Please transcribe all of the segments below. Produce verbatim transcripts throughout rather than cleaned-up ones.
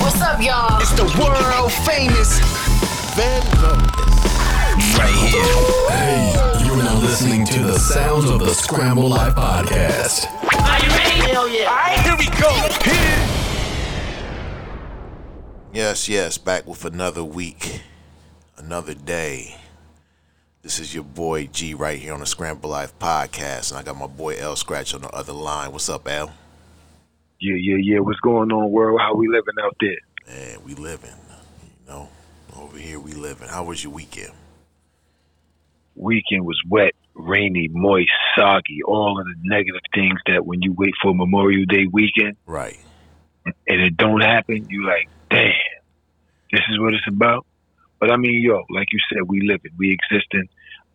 What's up, y'all? It's the world famous Ben Lumius. Right here. Ooh. Hey, you're now listening to the sounds of the Scramble Life Podcast. Are you ready? Hell yeah. All right, here we go. Here. Yes, yes, back with another week, another day. This is your boy G right here on the Scramble Life Podcast, and I got my boy L Scratch on the other line. What's up, L? Yeah, yeah, yeah. What's going on, world? How we living out there? Man, we living. You know, over here we living. How was your weekend? Weekend was wet, rainy, moist, soggy, all of the negative things that when you wait for Memorial Day weekend, right, and it don't happen, you like, damn, this is what it's about. But I mean, yo, like you said, we living, we existing.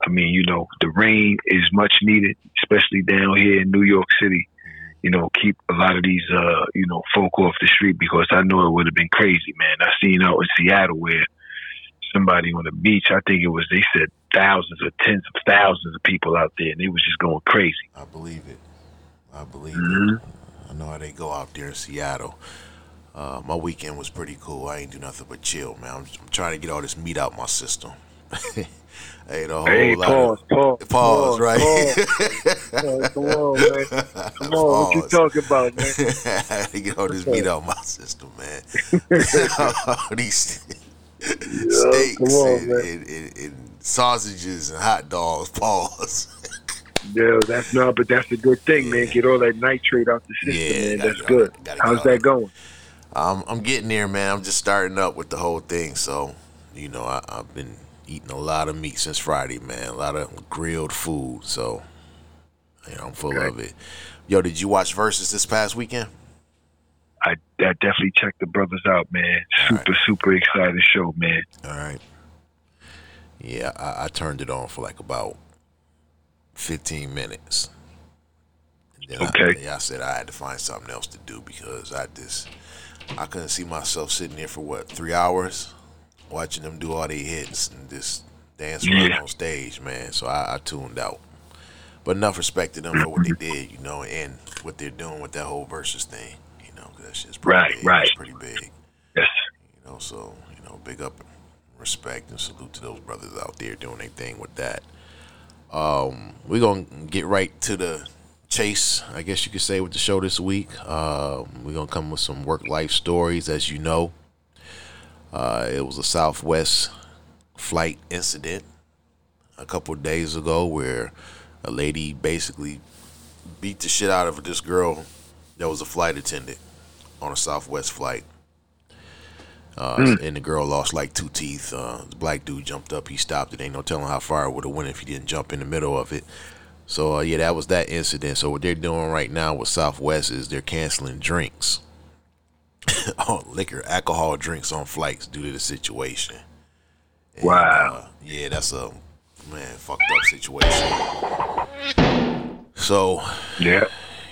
I mean, you know, the rain is much needed, especially down here in New York City. You know, keep a lot of these, uh, you know, folk off the street, because I know it would have been crazy, man. I seen out in Seattle where somebody on the beach, I think it was, they said thousands or tens of thousands of people out there, and they was just going crazy. I believe it. I believe mm-hmm. it. I know how they go out there in Seattle. Uh, my weekend was pretty cool. I ain't do nothing but chill, man. I'm, just, I'm trying to get all this meat out my system. Hey, the whole hey, lot pause, of, pause, pause, pause, right? Pause. Come on, man. Come pause. on, what you talking about, man? I had to get all this meat out my system, man. All these yeah, steaks on, and, and, and, and sausages and hot dogs. Pause. Yeah, that's not, but that's a good thing, yeah. man. Get all that nitrate out the system, yeah, man. That's gotta, good. Gotta, gotta How's that going? Um, I'm getting there, man. I'm just starting up with the whole thing, so you know, I, I've been eating a lot of meat since Friday, man. A lot of grilled food, so you know, I'm full okay. of it. Yo, did you watch Versus this past weekend? I, I definitely checked the brothers out, man. All super, right. super excited show, man. All right. Yeah, I, I turned it on for like about fifteen minutes. And then okay. I, yeah, I said I had to find something else to do because I just I couldn't see myself sitting there for what three hours. Watching them do all their hits and just dance around yeah. on stage, man. So I, I tuned out. But enough respect to them for what they did, you know, and what they're doing with that whole Versus thing, you know, because that shit's pretty right, big. Right. It's pretty big. Yes. You know, so, you know, big up respect and salute to those brothers out there doing their thing with that. Um, we're going to get right to the chase, I guess you could say, with the show this week. Uh, we're going to come with some work-life stories, as you know. Uh, it was a Southwest flight incident a couple of days ago where a lady basically beat the shit out of this girl that was a flight attendant on a Southwest flight. Uh, mm. And the girl lost like two teeth. Uh, the black dude jumped up. He stopped it. Ain't no telling how far it would have went if he didn't jump in the middle of it. So, uh, yeah, that was that incident. So what they're doing right now with Southwest is they're canceling drinks. Oh, liquor, alcohol, drinks on flights due to the situation. And, wow. Uh, yeah, that's a man fucked up situation. So yeah,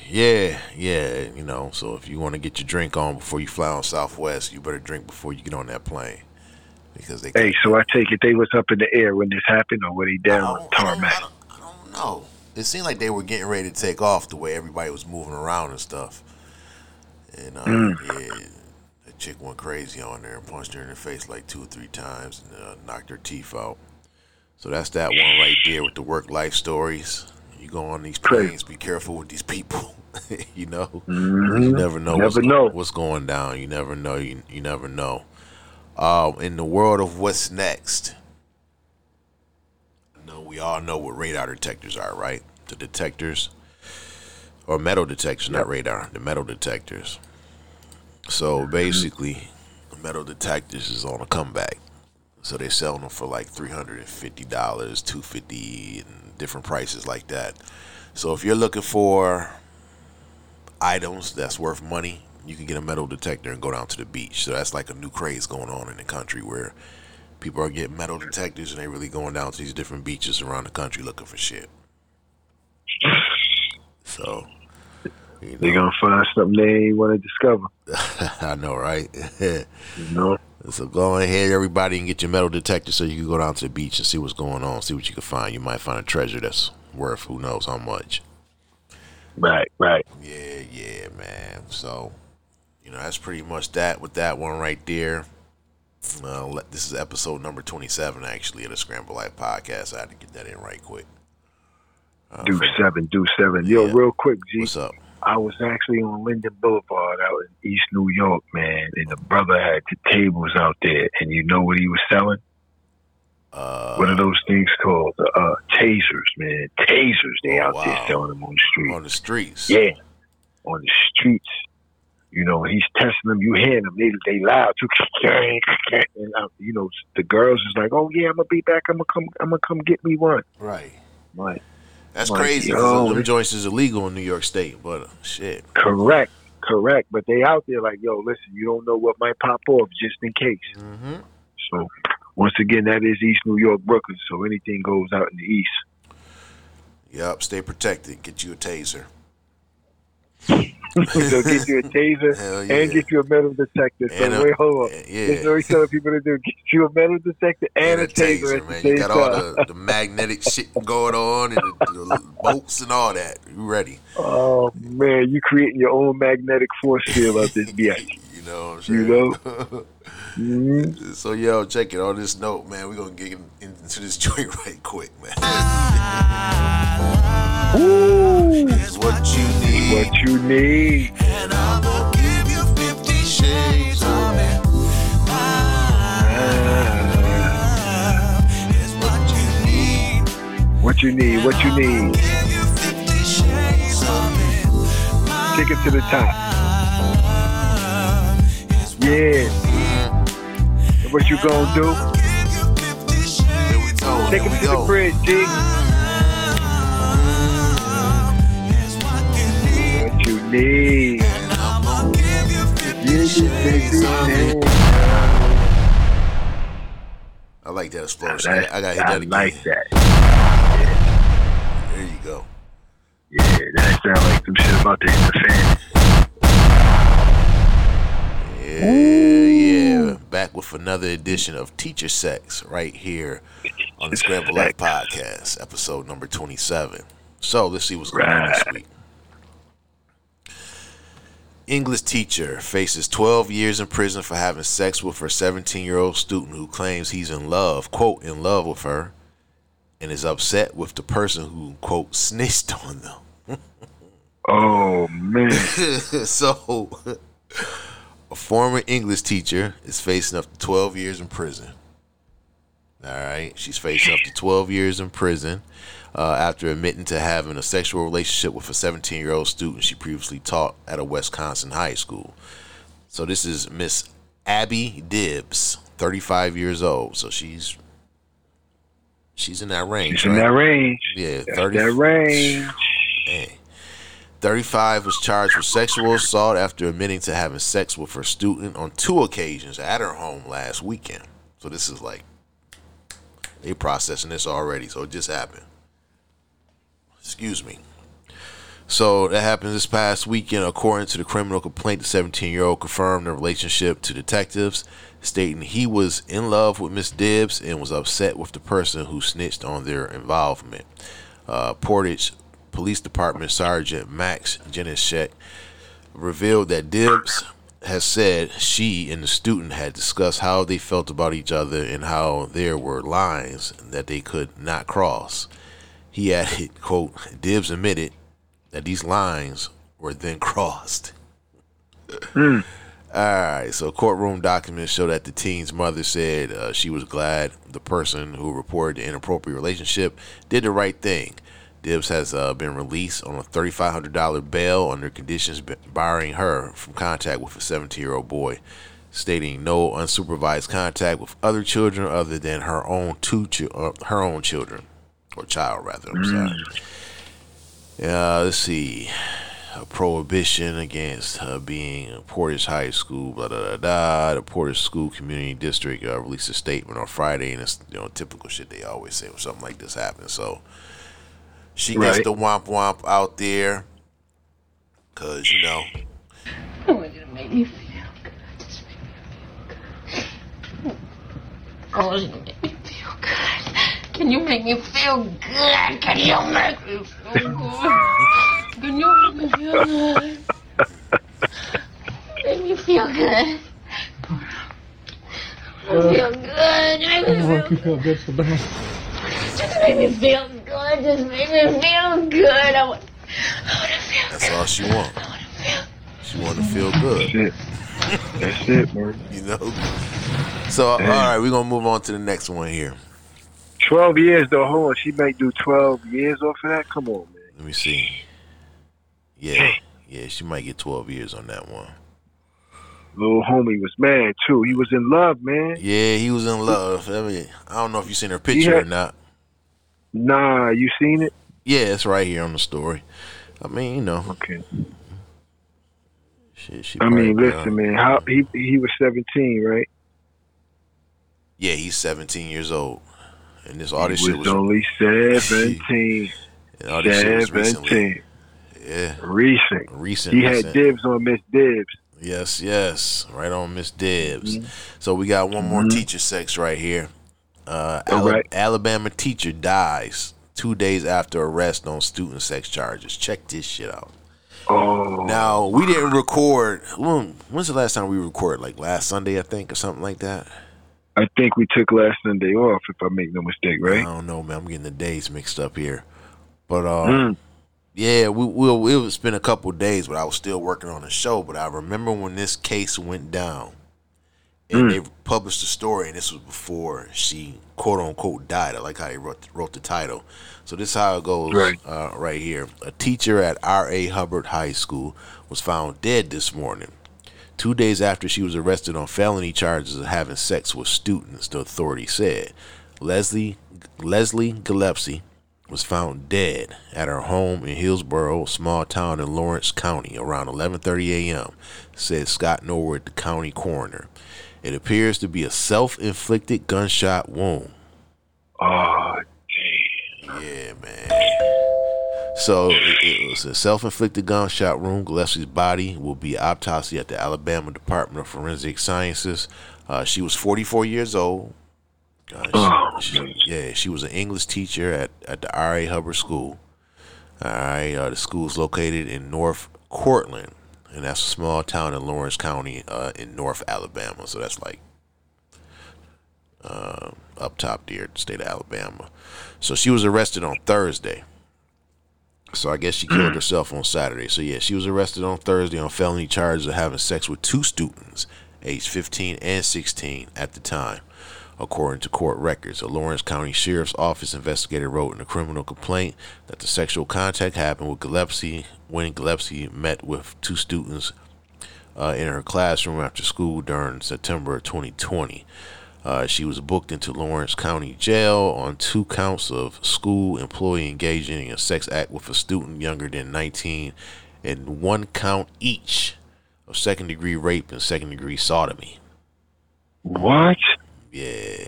yeah, yeah. You know, so if you want to get your drink on before you fly on Southwest, you better drink before you get on that plane because they. Hey, so I take it they was up in the air when this happened, or were they down on tarmac? I don't, I, don't, I don't know. It seemed like they were getting ready to take off the way everybody was moving around and stuff. And uh, mm. yeah, that chick went crazy on there and punched her in the face like two or three times and uh, knocked her teeth out. So that's that one right there with the work-life stories. You go on these planes, be careful with these people. You know, mm-hmm. you never know, never what's, know. Going, what's going down. You never know. You you never know. Um, in the world of what's next, I know we all know what radar detectors are, right? The detectors. Or metal detectors, not radar, the metal detectors. So basically, the metal detectors is on a comeback. So they sell them for like three hundred fifty dollars, two hundred fifty dollars, and different prices like that. So if you're looking for items that's worth money, you can get a metal detector and go down to the beach. So that's like a new craze going on in the country where people are getting metal detectors and they're really going down to these different beaches around the country looking for shit. So you know. They're gonna find something they ain't want to discover. I know, right? You know. So go ahead, everybody, and get your metal detector so you can go down to the beach and see what's going on, see what you can find. You might find a treasure that's worth who knows how much. Right, right. Yeah, yeah, man. So you you know, that's pretty much that with that one right there. Uh, this is episode number twenty-seven, actually, of the Scramble Life Podcast. I had to get that in right quick. Uh, do seven, do seven. Yo, yeah. Real quick, G. What's up? I was actually on Linden Boulevard out in East New York, man, and the brother had the tables out there, and you know what he was selling? Uh, what are those things called? The, uh, tasers, man. Tasers, they oh, out wow. there selling them on the streets. On the streets? Yeah, on the streets. You know, he's testing them. You hear them. They, they loud. And, uh, you know, the girls is like, oh, yeah, I'm going to be back. I'm going to come I'm gonna come get me one. Right. Right. That's like, crazy. Oh, them joints is illegal in New York State, but uh, shit. Correct, correct. But they out there like, yo, listen, you don't know what might pop off, just in case. Mm-hmm. So, once again, that is East New York, Brooklyn. So anything goes out in the East. Yep, stay protected. Get you a taser. So get you a taser yeah. and get you a metal detector. So and wait, a, hold on. Yeah. There's no telling people to do. Get you a metal detector and, and a, a taser. taser man. You got all the, the magnetic shit going on and the, the bolts and all that. You ready? Oh man, you creating your own magnetic force field out this bitch. You know what I'm saying? You know. Mm-hmm. So yo, check it. On this note, man, we're gonna get into this joint right quick, man. Ooh. Here's what you need. What you need. And I'm gonna give you fifty shades of it. It's what you need. What you need, what you need. Take it to the top. Yeah. And what you gonna do? Take it to the bridge, G. Need. And I'm gonna give you fifty shades of it. I like that explosion. I, I gotta hit I that again. I like that. Yeah. There you go. Yeah, that sounds like some shit about to hit the fan. Yeah, Ooh. yeah. Back with another edition of Teacher Sex right here on the Scramble Life Podcast, episode number twenty-seven. So let's see what's going right. on this week. English teacher faces twelve years in prison for having sex with her seventeen-year-old student who claims he's in love, quote, in love with her, and is upset with the person who, quote, snitched on them. Oh, man. So, a former English teacher is facing up to twelve years in prison. All right? She's facing up to twelve years in prison Uh, after admitting to having a sexual relationship with a seventeen-year-old student she previously taught at a Wisconsin high school. So this is Miss Abby Dibbs, thirty-five years old. So she's she's in that range. She's right? in that range. Yeah, thirty. That range. Man. thirty-five was charged with sexual assault after admitting to having sex with her student on two occasions at her home last weekend. So this is like they're processing this already. So it just happened. Excuse me. So that happened this past weekend. According to the criminal complaint, the seventeen-year-old confirmed the relationship to detectives, stating he was in love with Miss Dibbs and was upset with the person who snitched on their involvement. Uh, Portage Police Department Sergeant Max Geneshek revealed that Dibbs has said she and the student had discussed how they felt about each other and how there were lines that they could not cross. He added, quote, Dibbs admitted that these lines were then crossed. Mm. All right, so courtroom documents show that the teen's mother said uh, she was glad the person who reported the inappropriate relationship did the right thing. Dibbs has uh, been released on a thirty-five hundred dollars bail under conditions barring her from contact with a seventeen-year-old boy, stating no unsupervised contact with other children other than her own two ch- uh, her own children. Or child, rather. I'm sorry. Uh, let's see. A prohibition against uh, being Portage High School, blah, blah, blah, blah. The Portage School Community District uh, released a statement on Friday, and it's, you know, typical shit they always say when something like this happens. So she right. gets the womp womp out there because, you know. I want you to make me feel good. Just make me feel good. I want you to make me feel good. Can you make me feel good? Can you make me feel good? Can you make me feel good? Make me feel good. I uh, feel good. I feel good. You feel good so bad. Just make me feel good. Just make me feel good. I want, I want to feel That's good. That's all she wants. I want to feel She want to feel good. Shit. That's it, man. You know? So, Damn. all right, we're going to move on to the next one here. twelve years, though. Hold on. She may do twelve years off of that? Come on, man. Let me see. Yeah. Yeah, she might get twelve years on that one. Little homie was mad, too. He was in love, man. Yeah, he was in love. I mean, I don't know if you seen her picture had, or not. Nah, you seen it? Yeah, it's right here on the story. I mean, you know. Okay. Shit, she I mean, listen, man. How, he he was seventeen, right? Yeah, he's seventeen years old. And this all this shit was only seventeen. And all this seventeen. Shit was recently. Yeah. Recent. Recent. He recent. Had dibs on Miss Dibbs. Yes, yes. Right on Miss Dibbs. Mm-hmm. So we got one more mm-hmm. teacher sex right here. Uh, Al- right. Alabama teacher dies two days after arrest on student sex charges. Check this shit out. Oh. Now, we didn't record. When, when's the last time we recorded? Like last Sunday, I think, or something like that? I think we took last Sunday off, if I make no mistake, right? I don't know, man. I'm getting the days mixed up here. But, uh, mm. yeah, we, we'll, it was been a couple days, but I was still working on the show. But I remember when this case went down, and mm. they published the story, and this was before she, quote-unquote, died. I like how they wrote, wrote the title. So this is how it goes right, uh, right here. A teacher at R A. Hubbard High School was found dead this morning, two days after she was arrested on felony charges of having sex with students, the authorities said. Leslie Leslie Gillespie was found dead at her home in Hillsboro, a small town in Lawrence County, around eleven thirty a.m., said Scott Norwood, the county coroner. It appears to be a self-inflicted gunshot wound. Oh, damn. Yeah, man. So it was a self-inflicted gunshot wound. Gillespie's body will be autopsied at the Alabama Department of Forensic Sciences. Uh, she was forty-four years old. Uh, she, oh, she, yeah, she was an English teacher at, at the R A. Hubbard School. All right, uh, the school is located in North Cortland, and that's a small town in Lawrence County uh, in North Alabama. So that's like uh, up top there, the state of Alabama. So she was arrested on Thursday. So I guess she killed herself on Saturday. So, yeah, she was arrested on Thursday on felony charges of having sex with two students, aged fifteen and sixteen at the time, according to court records. A Lawrence County Sheriff's Office investigator wrote in a criminal complaint that the sexual contact happened with Gillespie when Gillespie met with two students uh, in her classroom after school during September of twenty twenty. Uh, she was booked into Lawrence County Jail on two counts of school employee engaging in a sex act with a student younger than nineteen and one count each of second-degree rape and second-degree sodomy. What? Yeah.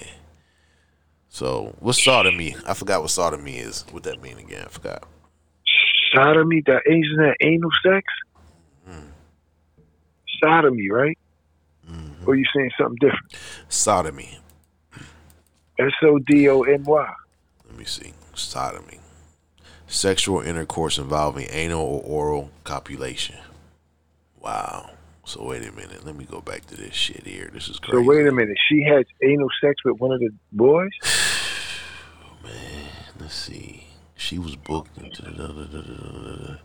So, what's sodomy? I forgot what sodomy is. What that mean again? I forgot. Sodomy? That isn't that anal sex? Mm. Sodomy, right? Mm-hmm. Or you saying something different? Sodomy. S O D O M Y. Let me see. Sodomy. Sexual intercourse involving anal or oral copulation. Wow. So wait a minute. Let me go back to this shit here. This is crazy. So wait a minute. She had anal sex with one of the boys? Oh, man. Let's see. She was booked into the...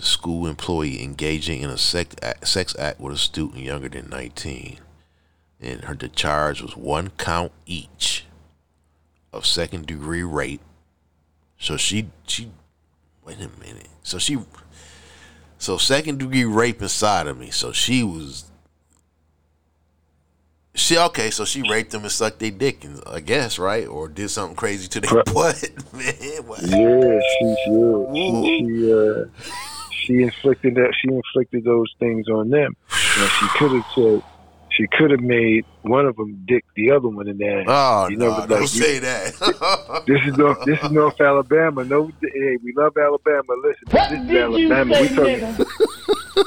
school employee engaging in a sex act, sex act with a student younger than nineteen, and her the charge was one count each of second degree rape. So she she wait a minute. So she so second degree rape and sodomy. So she was she okay. So she raped them and sucked their dick, and I guess right or did something crazy to their butt. Man, what? Yeah, she she, she uh. She inflicted that. She inflicted those things on them. Now, she could have said, she could have made one of them dick the other one in there. Oh you know, no! Like, don't you, say that. This is North. This is North Alabama. No, hey, we love Alabama. Listen, what this is Alabama. We talking.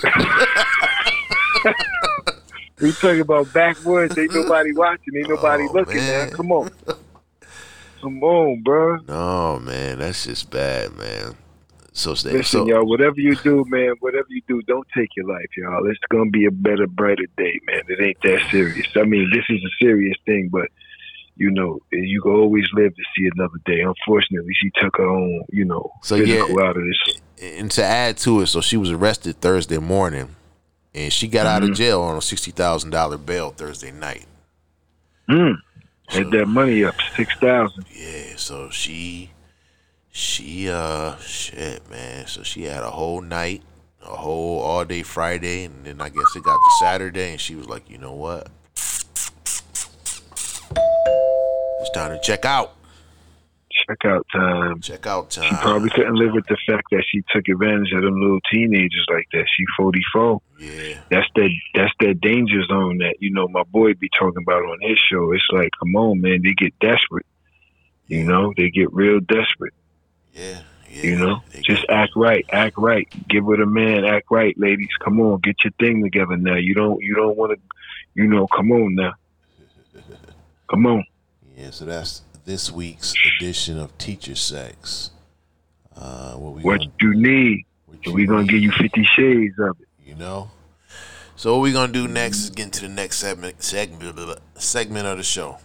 We talking about backwoods. Ain't nobody watching. Ain't nobody oh, looking. Man. man, come on, come on, bro. No, man, that's just bad, man. So stay. Listen, so, y'all, whatever you do, man, whatever you do, don't take your life, y'all. It's going to be a better, brighter day, man. It ain't that serious. I mean, this is a serious thing, but, you know, you can always live to see another day. Unfortunately, she took her own, you know, so physical yeah, out of this. And to add to it, so she was arrested Thursday morning, and she got mm-hmm. out of jail on a sixty thousand dollars bail Thursday night. Mm. So, and that money up, six thousand dollars. Yeah, so she... She, uh, shit, man. So she had a whole night, a whole all day Friday, and then I guess it got to Saturday, and she was like, you know what? It's time to check out. Check out time. Check out time. She probably couldn't live with the fact that she took advantage of them little teenagers like that. She forty-four. Yeah. That's that, that's that danger zone that, you know, my boy be talking about on his show. It's like, come on, man. They get desperate. You know, they get real desperate. Yeah, yeah, you know, just good. act right, act right. Give it a man, act right, ladies. Come on, get your thing together now. You don't, you don't want to, you know. Come on now, come on. Yeah, so that's this week's edition of Teacher Sex. Uh, what we what gonna, you need? What you we need. Gonna give you fifty shades of it. You know. So what we gonna do next is get into the next segment, segment, segment of the show.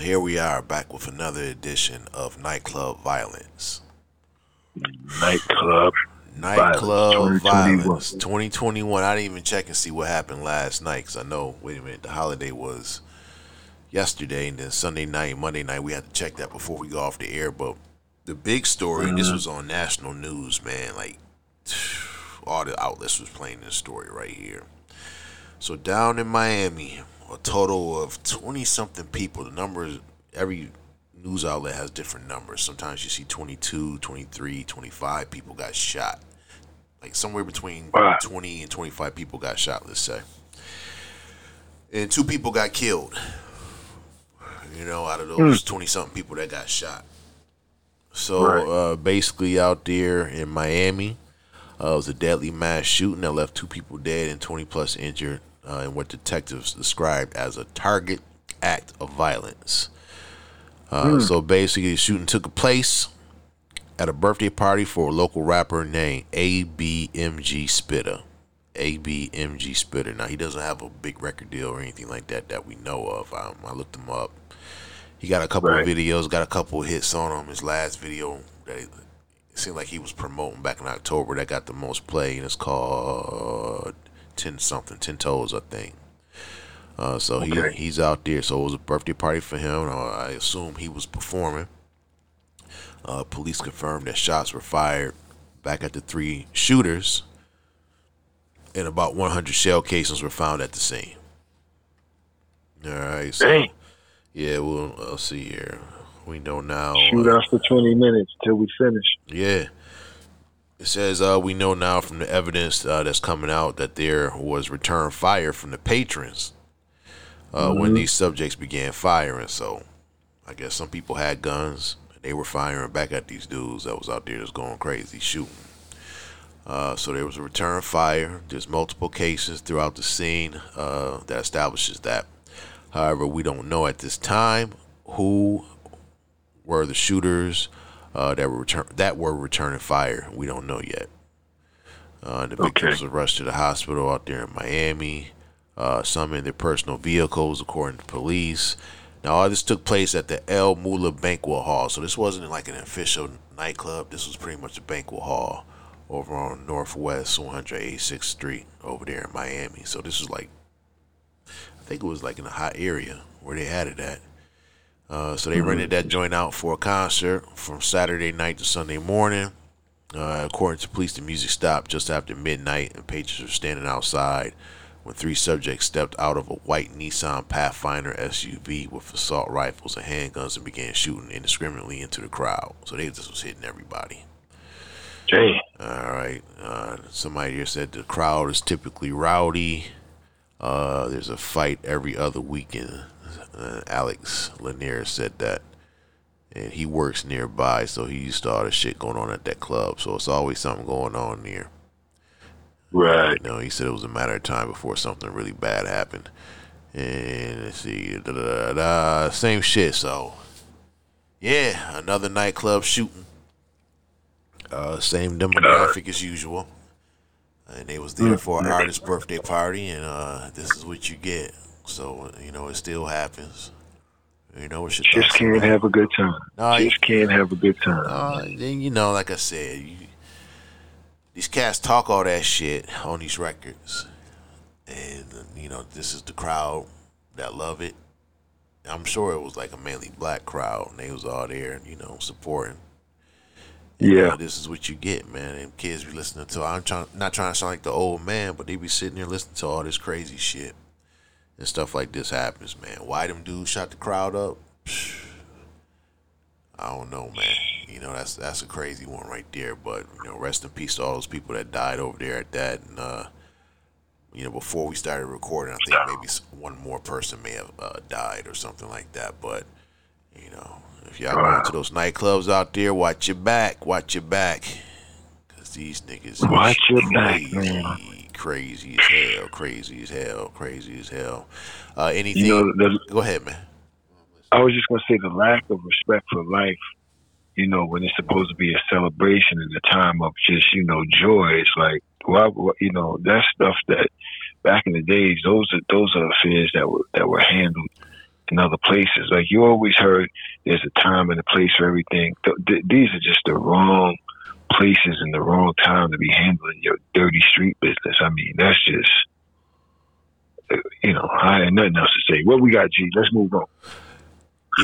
Here we are back with another edition of Nightclub Violence. Nightclub Nightclub Violence twenty twenty-one. I didn't even check and see what happened last night because I know, wait a minute, the holiday was yesterday, and then Sunday night, Monday night, we had to check that before we go off the air. But the big story, mm-hmm. this was on national news, man. Like, all the outlets was playing this story right here. So down in Miami, a total of twenty-something people. The numbers, every news outlet has different numbers. Sometimes you see twenty-two, twenty-three, twenty-five people got shot. Like somewhere between wow. twenty and twenty-five people got shot, let's say. And two people got killed, you know, out of those twenty-something mm. people that got shot. So right. uh, basically out there in Miami, uh, it was a deadly mass shooting that left two people dead and twenty-plus injured. Uh, and what detectives described as a target act of violence. Uh, mm. So basically, the shooting took place at a birthday party for a local rapper named A B M G. Spitta. A B M G. Spitta. Now, he doesn't have a big record deal or anything like that that we know of. Um, I looked him up. He got a couple right. of videos, got a couple of hits on him. His last video, that it seemed like he was promoting back in October, that got the most play, and it's called Ten something, ten toes, I think. Uh, so okay. he he's out there. So it was a birthday party for him. Uh, I assume he was performing. Uh, police confirmed that shots were fired back at the three shooters, and about one hundred shell casings were found at the scene. All right. So, Dang. Yeah, we'll I'll see here. We know now. Shoot uh, us for twenty minutes till we finish. Yeah. It says, uh, we know now from the evidence uh, that's coming out that there was return fire from the patrons uh, mm-hmm. when these subjects began firing. So I guess some people had guns. And they were firing back at these dudes that was out there just going crazy shooting. Uh, so there was a return fire. There's multiple cases throughout the scene uh, that establishes that. However, we don't know at this time who were the shooters Uh, that were return that were returning fire. We don't know yet. Uh, the victims okay. were rushed to the hospital out there in Miami. Uh, some in their personal vehicles, according to police. Now, all this took place at the El Mula Banquet Hall. So this wasn't like an official nightclub. This was pretty much a banquet hall over on Northwest one hundred eighty-sixth Street over there in Miami. So this was like, I think it was like in a hot area where they had it at. Uh, so they rented that joint out for a concert from Saturday night to Sunday morning. Uh, according to police, the music stopped just after midnight, and patrons were standing outside when three subjects stepped out of a white Nissan Pathfinder S U V with assault rifles and handguns and began shooting indiscriminately into the crowd. So they just was hitting everybody. Jay. All right. Uh, somebody here said the crowd is typically rowdy. Uh, there's a fight every other weekend. Uh, Alex Lanier said that. And he works nearby, so he used to all the shit going on at that club. So it's always something going on there. Right. You know, he said it was a matter of time before something really bad happened. And let's see. Da, da, da, da, same shit. So, yeah, another nightclub shooting. Uh, same demographic as usual. And they was there for an artist's birthday party, and uh, this is what you get. So, you know, it still happens. You know, it's just can't have a good time. No, just can't have a good time. Uh, then, you know, like I said, you, these cats talk all that shit on these records. And, you know, this is the crowd that love it. I'm sure it was like a mainly black crowd, and they was all there, you know, supporting. And, yeah. You know, this is what you get, man. And kids be listening to, I'm trying, not trying to sound like the old man, but they be sitting there listening to all this crazy shit. And stuff like this happens, man. Why them dudes shot the crowd up? I don't know, man. You know, that's that's a crazy one right there. But, you know, rest in peace to all those people that died over there at that. And, uh, you know, before we started recording, I think maybe one more person may have uh, died or something like that. But, you know, if y'all going to those nightclubs out there, watch your back. Watch your back. Because these niggas watch your back, man. Crazy as hell, crazy as hell, crazy as hell. Uh, anything? You know, the, go ahead, man. I was just gonna say the lack of respect for life. You know, when it's supposed to be a celebration and a time of just, you know, joy. It's like, well, you know, that stuff that back in the days, those are those are affairs that were that were handled in other places. Like you always heard, there's a time and a place for everything. Th- th- these are just the wrong places in the wrong time to be handling your dirty street business. I mean, that's just, you know, I had nothing else to say. What we got, G? Let's move on.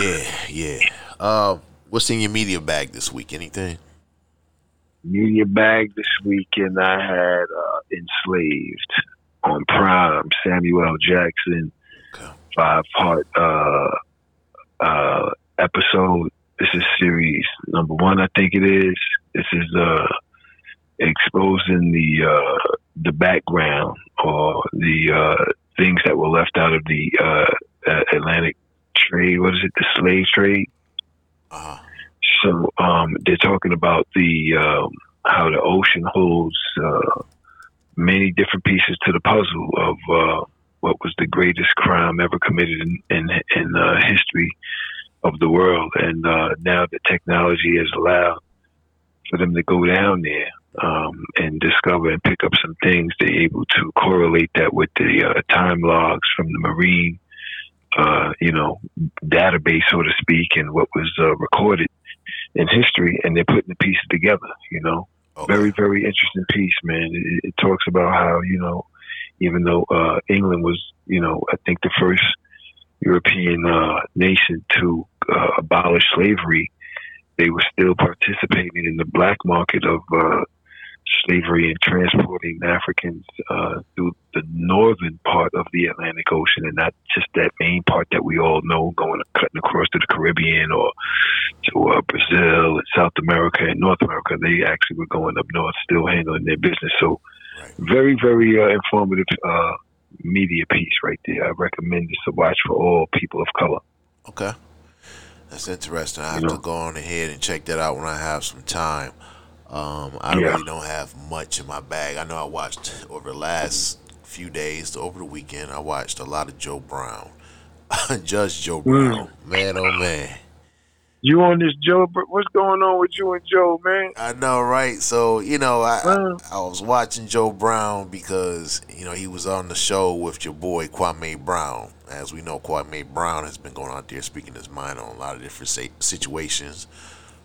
Yeah, yeah. Uh, what's in your media bag this week? Anything? Media bag this weekend, I had uh, Enslaved on Prime, Samuel L. Jackson, okay. five-part uh, uh, episode. This is series number one, I think it is. This is uh, exposing the uh, the background or the uh, things that were left out of the uh, Atlantic trade. What is it? The slave trade. Uh-huh. So um, they're talking about the um, how the ocean holds uh, many different pieces to the puzzle of uh, what was the greatest crime ever committed in in, in uh, history of the world. And uh, now the technology has allowed for them to go down there um, and discover and pick up some things. They're able to correlate that with the uh, time logs from the marine, uh, you know, database, so to speak, and what was uh, recorded in history. And they're putting the pieces together, you know. Okay. Very, very interesting piece, man. It, it talks about how, you know, even though uh, England was, you know, I think the first European uh, nation to uh, abolish slavery, they were still participating in the black market of uh, slavery and transporting Africans uh, through the northern part of the Atlantic Ocean and not just that main part that we all know, going cutting across to the Caribbean or to uh, Brazil and South America and North America. They actually were going up north, still handling their business. So very, very uh, informative uh, media piece right there. I recommend this to watch for all people of color. Okay. That's interesting. I have to go on ahead and check that out when I have some time. Um, I yeah. really don't have much in my bag. I know I watched over the last few days, over the weekend, I watched a lot of Joe Brown. Judge Joe Brown. Mm. Man, oh, man. You on this, Joe? What's going on with you and Joe, man? I know, right? So, you know, I, mm. I, I was watching Joe Brown because, you know, he was on the show with your boy Kwame Brown. As we know, Kwame Brown has been going out there speaking his mind on a lot of different sa- situations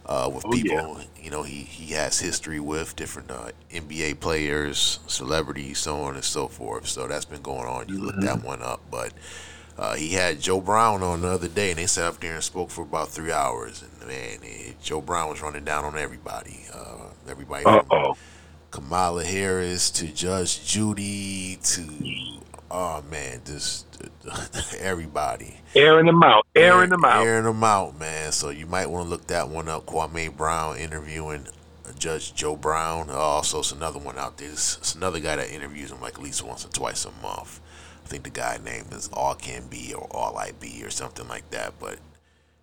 uh, with oh, people. Yeah. You know, he, he has history with different uh, N B A players, celebrities, so on and so forth. So that's been going on. You mm-hmm. look that one up. But uh, he had Joe Brown on the other day, and they sat up there and spoke for about three hours. And, man, it, Joe Brown was running down on everybody. Uh, everybody Uh-oh. From Kamala Harris to Judge Judy to oh man, just everybody. Airing them out. Airing them out. Airing them out, man. So you might want to look that one up. Kwame Brown interviewing Judge Joe Brown. Also, it's another one out there. It's, it's another guy that interviews him like at least once or twice a month. I think the guy name is All Can Be or All I Be or something like that. But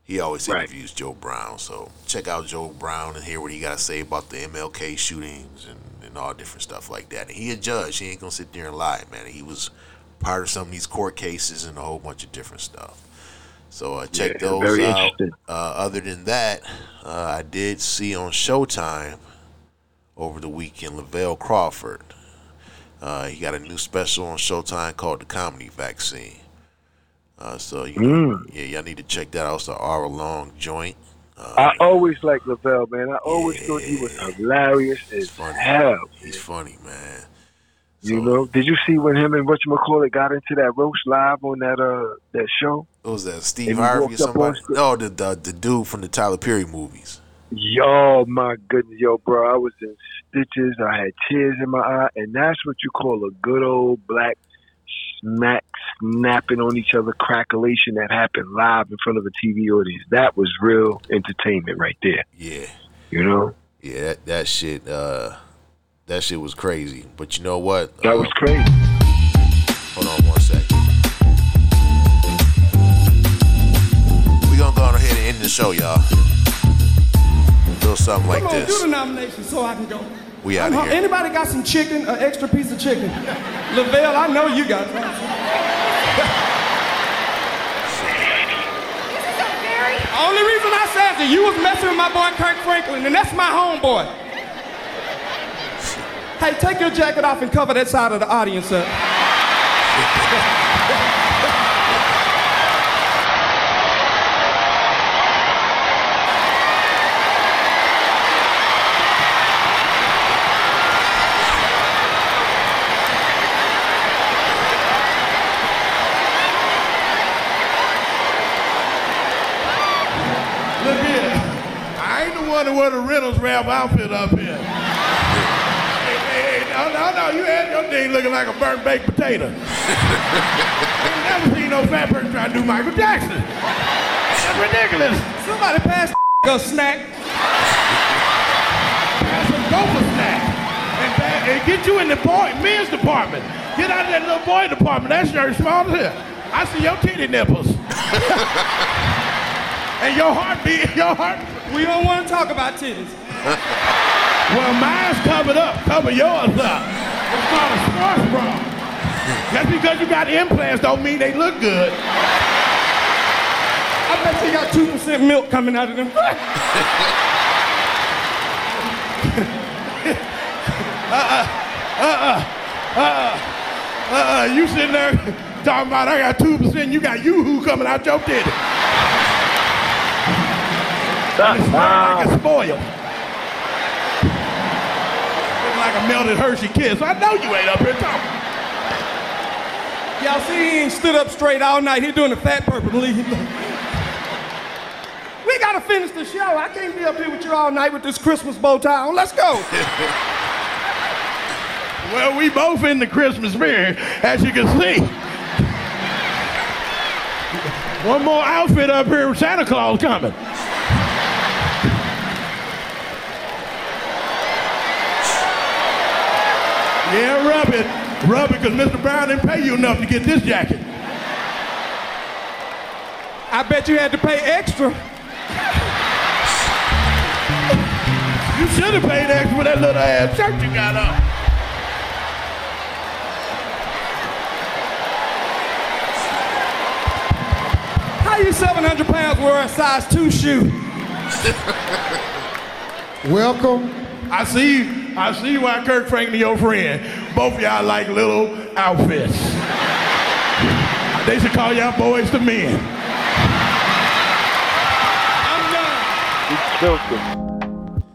he always interviews right. Joe Brown. So check out Joe Brown and hear what he got to say about the M L K shootings and, and all different stuff like that. And he a judge. He ain't going to sit there and lie, man. He was part of some of these court cases and a whole bunch of different stuff. So uh, check yeah, those out. Uh, other than that, uh, I did see on Showtime over the weekend Lavelle Crawford. Uh, he got a new special on Showtime called The Comedy Vaccine. Uh, so you know, mm. yeah, y'all need to check that out. It's an hour-long joint. Uh, I always like Lavelle, man. I always yeah, thought he was hilarious as funny. hell. He's funny, man. So, you know, did you see when him and Rich McCauley got into that roast live on that uh that show? What was that, Steve Harvey or somebody? No, the, the the dude from the Tyler Perry movies. Yo, my goodness, yo, bro, I was in stitches. I had tears in my eye, and that's what you call a good old black smack snapping on each other crackalation that happened live in front of a T V audience. That was real entertainment right there. Yeah, you know. Yeah, that, that shit. Uh, that shit was crazy. But you know what? That uh, was crazy. Hold on one second. We're gonna go on ahead and end the show, y'all. Do something like this. Come on, do the nomination so I can go. We out of here. Anybody got some chicken, an extra piece of chicken? Lavelle, I know you got it. This is so scary. Only reason I said that you was messing with my boy Kirk Franklin, and that's my homeboy. Hey, take your jacket off and cover that side of the audience up. Look here, I ain't the one that wore the Reynolds Rap outfit up here. No, no, no, you had your thing looking like a burnt baked potato. Ain't never seen no fat person try to do Michael Jackson. That's ridiculous. Somebody pass a snack. Pass a gopher snack. And, pass, and get you in the boy, men's department. Get out of that little boy department. That shirt's small as hell. I see your titty nipples. And your heartbeat, your heart. We don't want to talk about titties. Well, mine's covered up. Cover yours up. It's called a sports bra. Just because you got implants don't mean they look good. I bet you got two percent milk coming out of them. Uh-uh, uh-uh, uh-uh, uh-uh. You sitting there talking about I got two percent, you got Yoo-hoo coming out your titty. It's like a spoil. Like a melted Hershey Kiss. I know you ain't up here talking. Y'all see he ain't stood up straight all night. He doing the fat purple lead. We gotta finish the show. I can't be up here with you all night with this Christmas bow tie on. Let's go. Well, we both in the Christmas spirit, as you can see. One more outfit up here with Santa Claus coming. Yeah, rub it. Rub it, because Mister Brown didn't pay you enough to get this jacket. I bet you had to pay extra. You should have paid extra for that little ass shirt you got on. How you seven hundred pounds wearing a size two shoe? Welcome. I see you. I see why Kirk Franklin, your friend, both of y'all like little outfits. They should call y'all boys to men. I'm done. It's